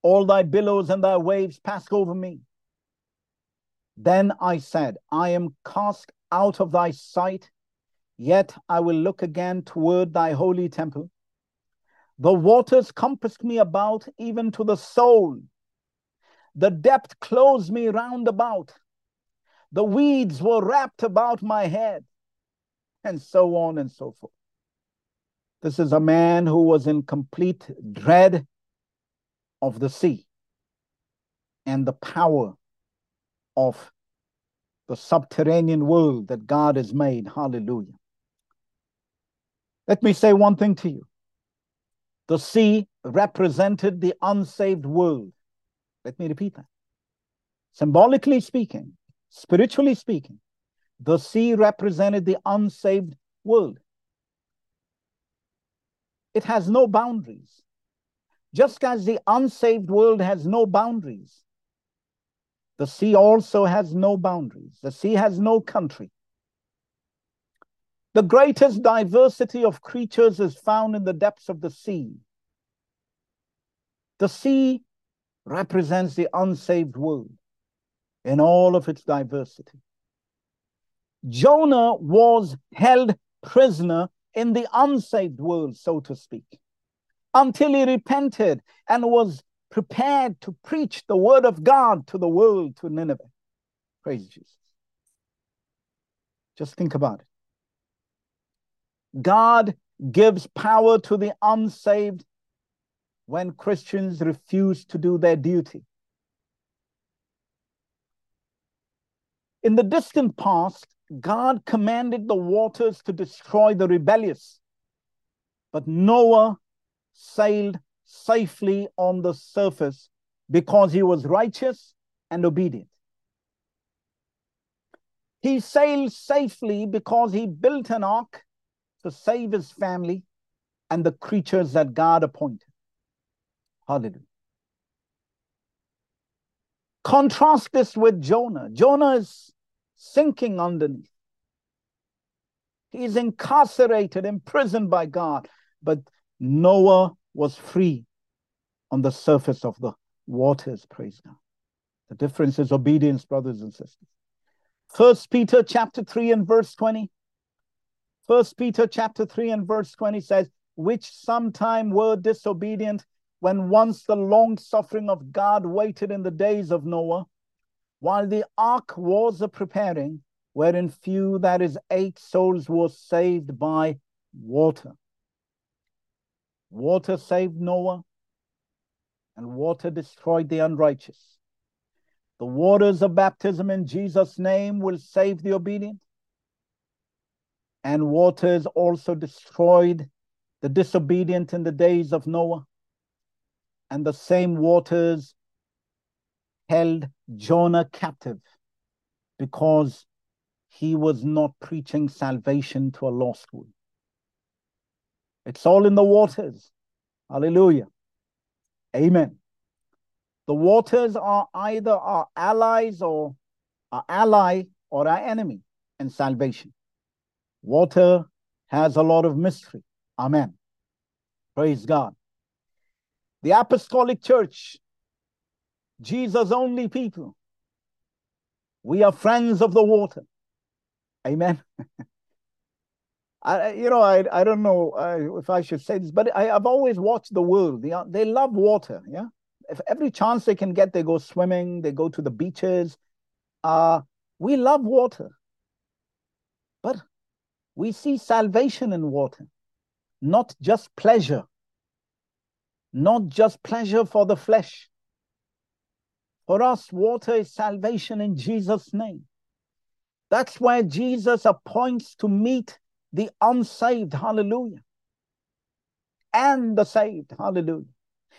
All thy billows and thy waves passed over me. Then I said, I am cast out of thy sight, yet I will look again toward thy holy temple. The waters compassed me about, even to the soul. The depth closed me round about. The weeds were wrapped about my head," and so on and so forth. This is a man who was in complete dread of the sea and the power of the subterranean world that God has made. Hallelujah. Let me say one thing to you. The sea represented the unsaved world. Let me repeat that. Symbolically speaking, spiritually speaking, the sea represented the unsaved world. It has no boundaries. Just as the unsaved world has no boundaries, the sea also has no boundaries. The sea has no country. The greatest diversity of creatures is found in the depths of the sea. The sea represents the unsaved world in all of its diversity. Jonah was held prisoner in the unsaved world, so to speak, until he repented and was prepared to preach the word of God to the world, to Nineveh. Praise Jesus. Just think about it. God gives power to the unsaved when Christians refuse to do their duty. In the distant past, God commanded the waters to destroy the rebellious, but Noah sailed safely on the surface because he was righteous and obedient. He sailed safely because he built an ark to save his family and the creatures that God appointed. Hallelujah. Contrast this with Jonah. Jonah is sinking underneath. He is incarcerated, imprisoned by God. But Noah was free on the surface of the waters, praise God. The difference is obedience, brothers and sisters. First Peter chapter three and verse twenty. First Peter chapter three and verse twenty says, which sometime were disobedient, when once the long suffering of God waited in the days of Noah, while the ark was a preparing, wherein few, that is eight souls, were saved by water. Water saved Noah, and water destroyed the unrighteous. The waters of baptism in Jesus' name will save the obedient, and waters also destroyed the disobedient in the days of Noah. And the same waters held Jonah captive because he was not preaching salvation to a lost one. It's all in the waters. Hallelujah. Amen. The waters are either our allies or our ally or our enemy in salvation. Water has a lot of mystery. Amen. Praise God. The apostolic church, Jesus' only people, we are friends of the water. Amen. I, you know, I, I don't know uh, if I should say this, but I, I've always watched the world. They, they love water, yeah? If every chance they can get, they go swimming, they go to the beaches. Uh, we love water. But we see salvation in water, not just pleasure. Not just pleasure for the flesh. For us, water is salvation in Jesus' name. That's where Jesus appoints to meet the unsaved, hallelujah, and the saved, hallelujah.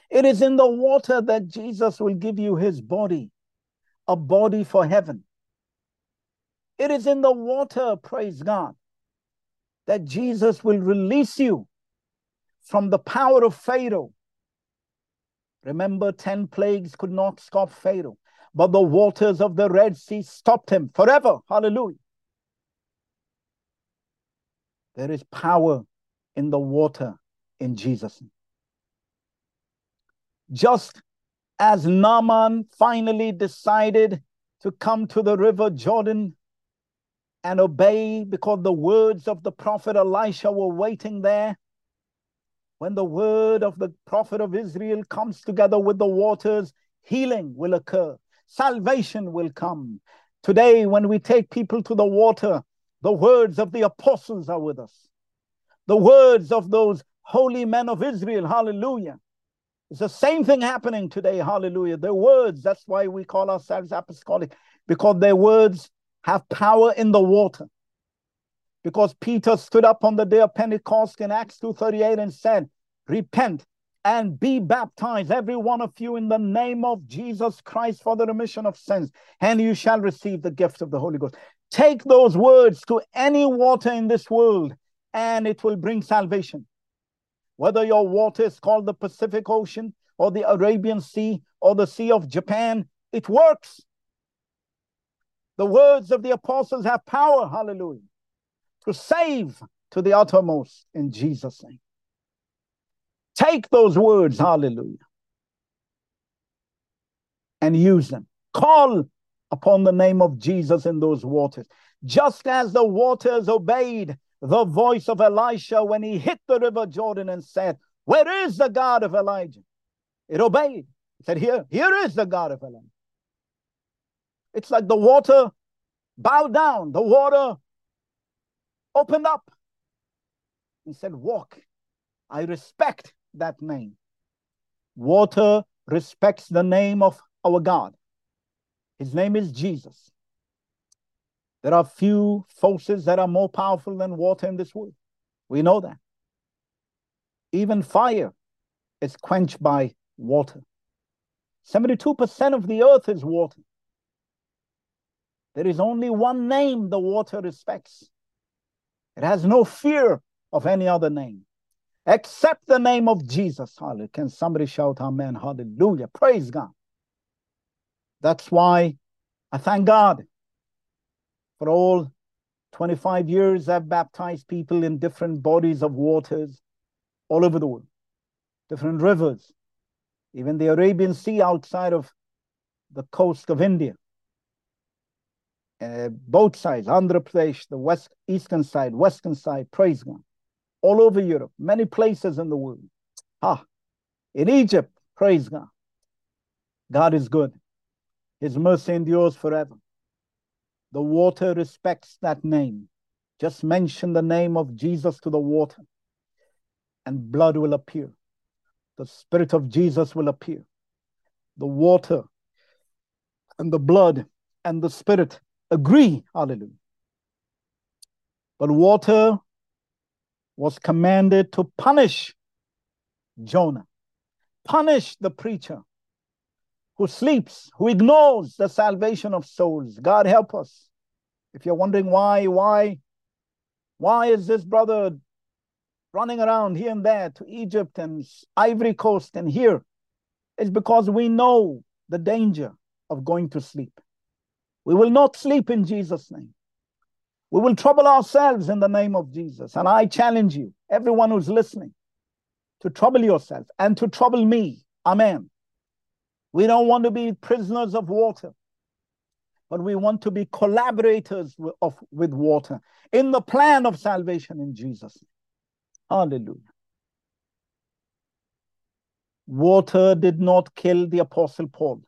It is in the water that Jesus will give you his body, a body for heaven. It is in the water, praise God, that Jesus will release you from the power of Pharaoh. Remember, ten plagues could not stop Pharaoh, but the waters of the Red Sea stopped him forever. Hallelujah. There is power in the water in Jesus' name. Just as Naaman finally decided to come to the river Jordan and obey because the words of the prophet Elisha were waiting there, when the word of the prophet of Israel comes together with the waters, healing will occur. Salvation will come. Today, when we take people to the water, the words of the apostles are with us. The words of those holy men of Israel, hallelujah. It's the same thing happening today, hallelujah. Their words, that's why we call ourselves apostolic, because their words have power in the water. Because Peter stood up on the day of Pentecost in Acts two thirty-eight and said, repent and be baptized, every one of you, in the name of Jesus Christ for the remission of sins, and you shall receive the gift of the Holy Ghost. Take those words to any water in this world, and it will bring salvation. Whether your water is called the Pacific Ocean or the Arabian Sea or the Sea of Japan, it works. The words of the apostles have power, hallelujah, to save to the uttermost in Jesus' name. Take those words, hallelujah, and use them. Call upon the name of Jesus in those waters. Just as the waters obeyed the voice of Elisha when he hit the river Jordan and said, where is the God of Elijah? It obeyed. It said, here, here is the God of Elijah. It's like the water bowed down, the water opened up and said, walk. I respect that name. Water respects the name of our God. His name is Jesus. There are few forces that are more powerful than water in this world. We know that. Even fire is quenched by water. seventy-two percent of the earth is water. There is only one name the water respects. It has no fear of any other name, except the name of Jesus. Hallelujah. Can somebody shout amen? Hallelujah. Praise God. That's why I thank God for all twenty-five years I've baptized people in different bodies of waters all over the world, different rivers, even the Arabian Sea outside of the coast of India. Uh, both sides, Andhra Pradesh, the west, eastern side, western side, praise God. All over Europe, many places in the world. Ah, in Egypt, praise God. God is good. His mercy endures forever. The water respects that name. Just mention the name of Jesus to the water, and blood will appear. The Spirit of Jesus will appear. The water and the blood and the Spirit agree, hallelujah. But water was commanded to punish Jonah, punish the preacher who sleeps, who ignores the salvation of souls. God help us. If you're wondering why, why, why is this brother running around here and there to Egypt and Ivory Coast and here, it's because we know the danger of going to sleep. We will not sleep in Jesus' name. We will trouble ourselves in the name of Jesus. And I challenge you, everyone who's listening, to trouble yourself and to trouble me. Amen. We don't want to be prisoners of water, but we want to be collaborators with, of, with water in the plan of salvation in Jesus' name. Hallelujah. Water did not kill the Apostle Paul.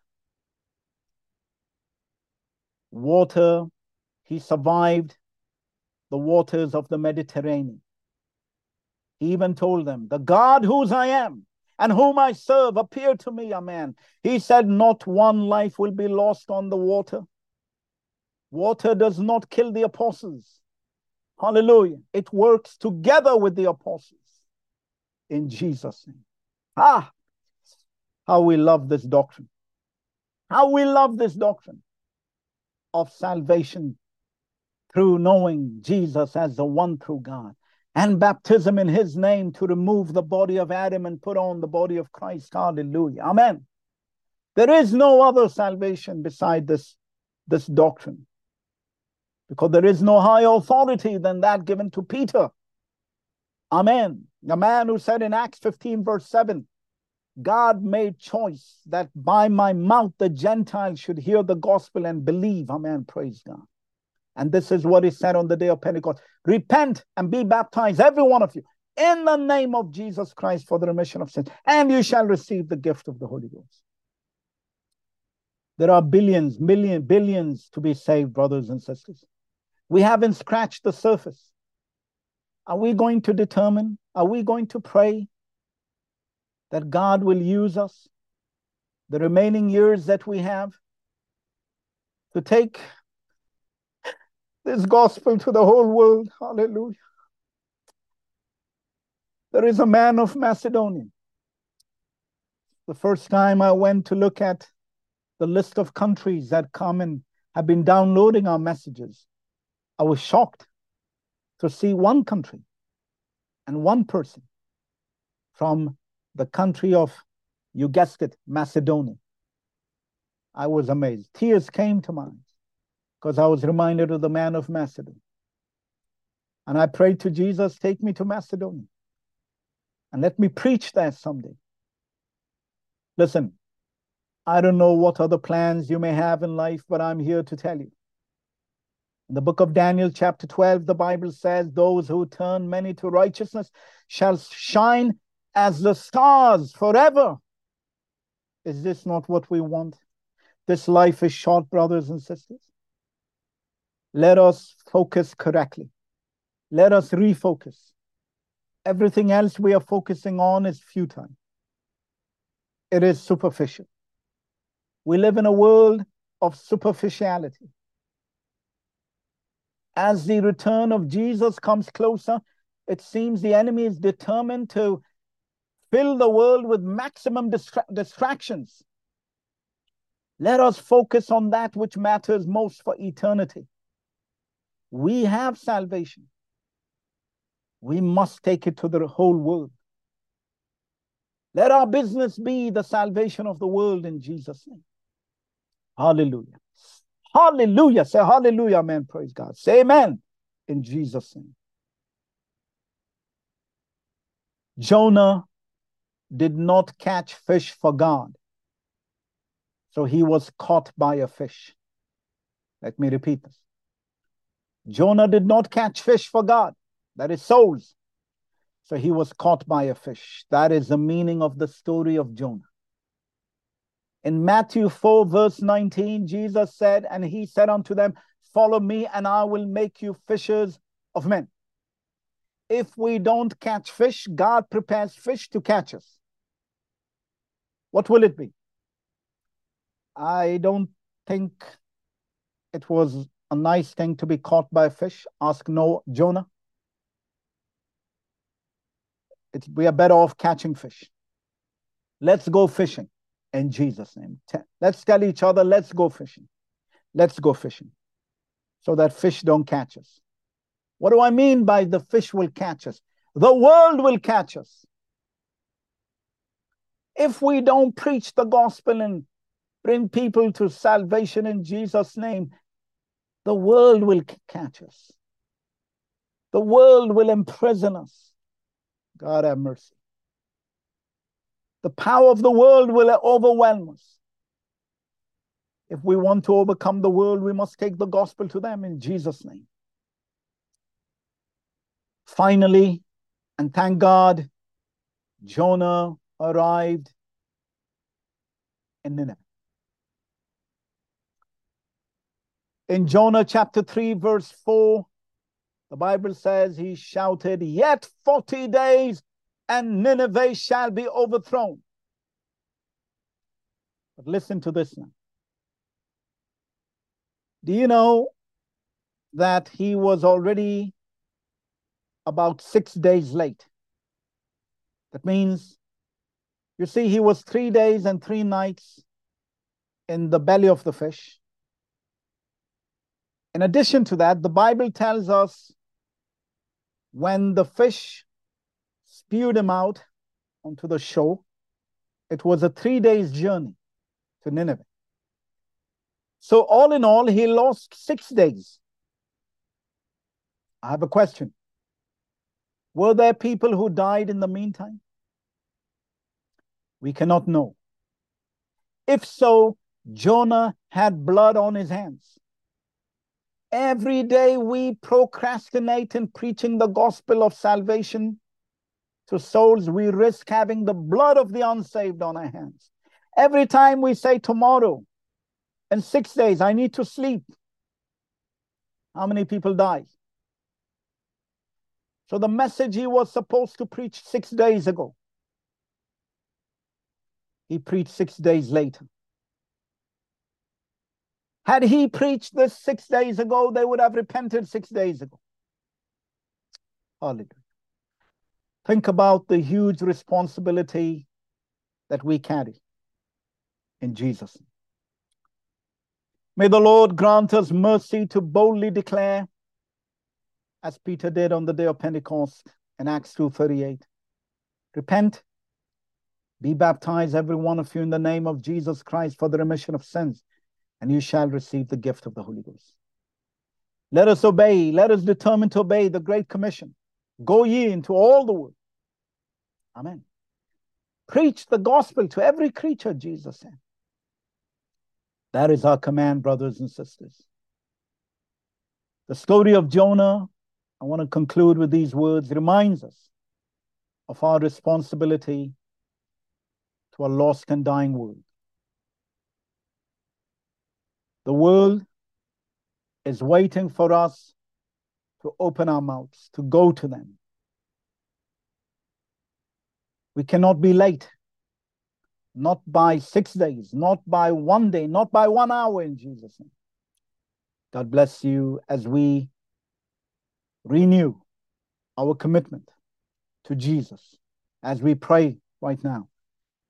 Water, he survived the waters of the Mediterranean. He even told them, the God whose I am and whom I serve appeared to me, amen. He said, not one life will be lost on the water. Water does not kill the apostles. Hallelujah. It works together with the apostles in Jesus' name. Ah, how we love this doctrine. How we love this doctrine of salvation through knowing Jesus as the one true God and baptism in his name to remove the body of Adam and put on the body of Christ. Hallelujah. Amen. There is no other salvation beside this, this doctrine, because there is no higher authority than that given to Peter. Amen. The man who said in Acts fifteen verse seven, God made choice that by my mouth the Gentiles should hear the gospel and believe. Amen. Praise God. And this is what is said on the day of Pentecost. Repent and be baptized, every one of you, in the name of Jesus Christ for the remission of sins, and you shall receive the gift of the Holy Ghost. There are billions, millions, billions to be saved, brothers and sisters. We haven't scratched the surface. Are we going to determine? Are we going to pray that God will use us, the remaining years that we have, to take this gospel to the whole world? Hallelujah. There is a man of Macedonia. The first time I went to look at the list of countries that come and have been downloading our messages, I was shocked to see one country and one person from the country of, you guessed it, Macedonia. I was amazed. Tears came to my eyes because I was reminded of the man of Macedonia. And I prayed to Jesus, take me to Macedonia and let me preach there someday. Listen, I don't know what other plans you may have in life, but I'm here to tell you. In the book of Daniel, chapter twelve, the Bible says, those who turn many to righteousness shall shine as the stars forever. Is this not what we want? This life is short, brothers and sisters. Let us focus correctly. Let us refocus. Everything else we are focusing on is futile. It is superficial. We live in a world of superficiality. As the return of Jesus comes closer, it seems the enemy is determined to fill the world with maximum distra distractions. Let us focus on that which matters most for eternity. We have salvation. We must take it to the whole world. Let our business be the salvation of the world in Jesus' name. Hallelujah. Hallelujah. Say hallelujah, amen. Praise God. Say amen in Jesus' name. Jonah did not catch fish for God, so he was caught by a fish. Let me repeat this. Jonah did not catch fish for God, that is souls, so he was caught by a fish. That is the meaning of the story of Jonah. In Matthew four verse nineteen, Jesus said, and he said unto them, follow me and I will make you fishers of men. If we don't catch fish, God prepares fish to catch us. What will it be? I don't think it was a nice thing to be caught by a fish. Ask Noah, Jonah. It's, we are better off catching fish. Let's go fishing in Jesus' name. Let's tell each other, let's go fishing. Let's go fishing so that fish don't catch us. What do I mean by the fish will catch us? The world will catch us. If we don't preach the gospel and bring people to salvation in Jesus' name, the world will catch us. The world will imprison us. God have mercy. The power of the world will overwhelm us. If we want to overcome the world, we must take the gospel to them in Jesus' name. Finally, and thank God, Jonah arrived in Nineveh. In Jonah chapter three, verse four, the Bible says he shouted, yet forty days and Nineveh shall be overthrown. But listen to this now. Do you know that he was already about six days late? That means, you see, he was three days and three nights in the belly of the fish. In addition to that, the Bible tells us when the fish spewed him out onto the shore, it was a three days journey to Nineveh. So all in all, he lost six days. I have a question. Were there people who died in the meantime? We cannot know. If so, Jonah had blood on his hands. Every day we procrastinate in preaching the gospel of salvation to souls, we risk having the blood of the unsaved on our hands. Every time we say tomorrow and six days, I need to sleep, how many people die? So the message he was supposed to preach six days ago, he preached six days later. Had he preached this six days ago, they would have repented six days ago. Hallelujah. Think about the huge responsibility that we carry in Jesus' name. May the Lord grant us mercy to boldly declare, as Peter did on the day of Pentecost in Acts two thirty-eight. Repent, be baptized, every one of you, in the name of Jesus Christ for the remission of sins, and you shall receive the gift of the Holy Ghost. Let us obey, let us determine to obey the Great Commission. Go ye into all the world. Amen. Preach the gospel to every creature, Jesus said. That is our command, brothers and sisters. The story of Jonah, I want to conclude with these words, reminds us of our responsibility to a lost and dying world. The world is waiting for us to open our mouths, to go to them. We cannot be late, not by six days, not by one day, not by one hour in Jesus' name. God bless you as we renew our commitment to Jesus as we pray right now.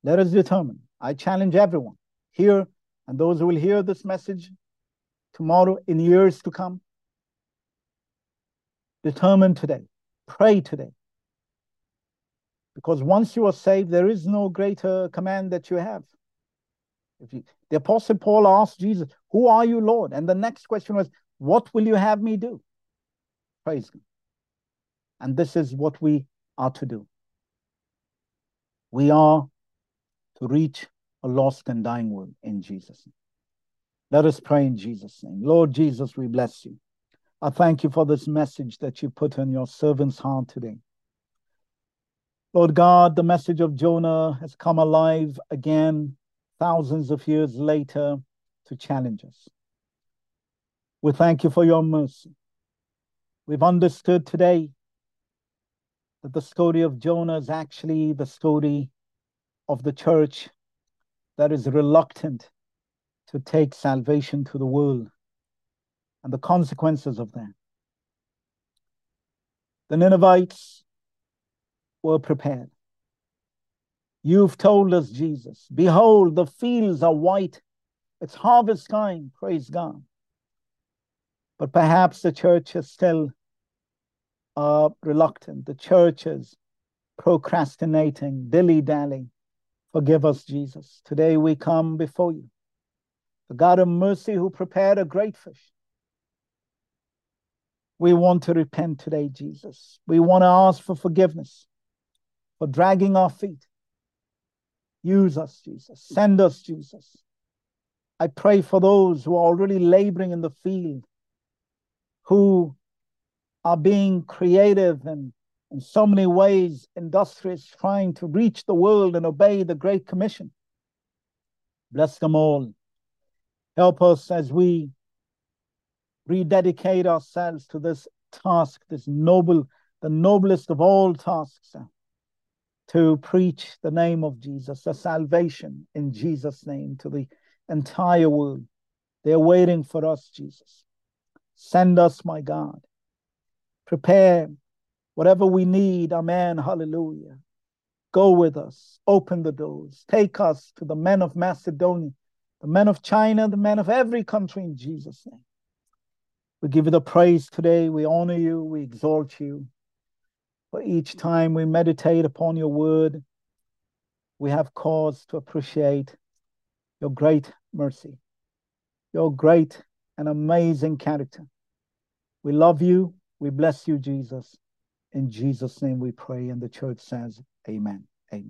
Let us determine. I challenge everyone here and those who will hear this message tomorrow in years to come. Determine today. Pray today. Because once you are saved, there is no greater command that you have. If you, the Apostle Paul asked Jesus, "Who are you, Lord?" And the next question was, "What will you have me do?" Praise God. And this is what we are to do. We are to reach a lost and dying world in Jesus' name. Let us pray in Jesus' name. Lord Jesus, we bless you. I thank you for this message that you put in your servant's heart today. Lord God, the message of Jonah has come alive again, thousands of years later, to challenge us. We thank you for your mercy. We've understood today that the story of Jonah is actually the story of the church that is reluctant to take salvation to the world and the consequences of that. The Ninevites were prepared. You've told us, Jesus, behold, the fields are white. It's harvest time, praise God. But perhaps the church is still uh, reluctant. The church is procrastinating, dilly-dally. Forgive us, Jesus. Today we come before you, the God of mercy who prepared a great fish. We want to repent today, Jesus. We want to ask for forgiveness for dragging our feet. Use us, Jesus. Send us, Jesus. I pray for those who are already laboring in the field, who are being creative and in so many ways industrious, trying to reach the world and obey the Great Commission. Bless them all. Help us as we rededicate ourselves to this task, this noble, the noblest of all tasks, to preach the name of Jesus, the salvation in Jesus' name to the entire world. They're waiting for us, Jesus. Send us, my God. Prepare whatever we need. Amen. Hallelujah. Go with us. Open the doors. Take us to the men of Macedonia, the men of China, the men of every country in Jesus' name. We give you the praise today. We honor you. We exalt you. For each time we meditate upon your word, we have cause to appreciate your great mercy, your great and amazing character. We love you. We bless you, Jesus. In Jesus' name we pray. And the church says, amen.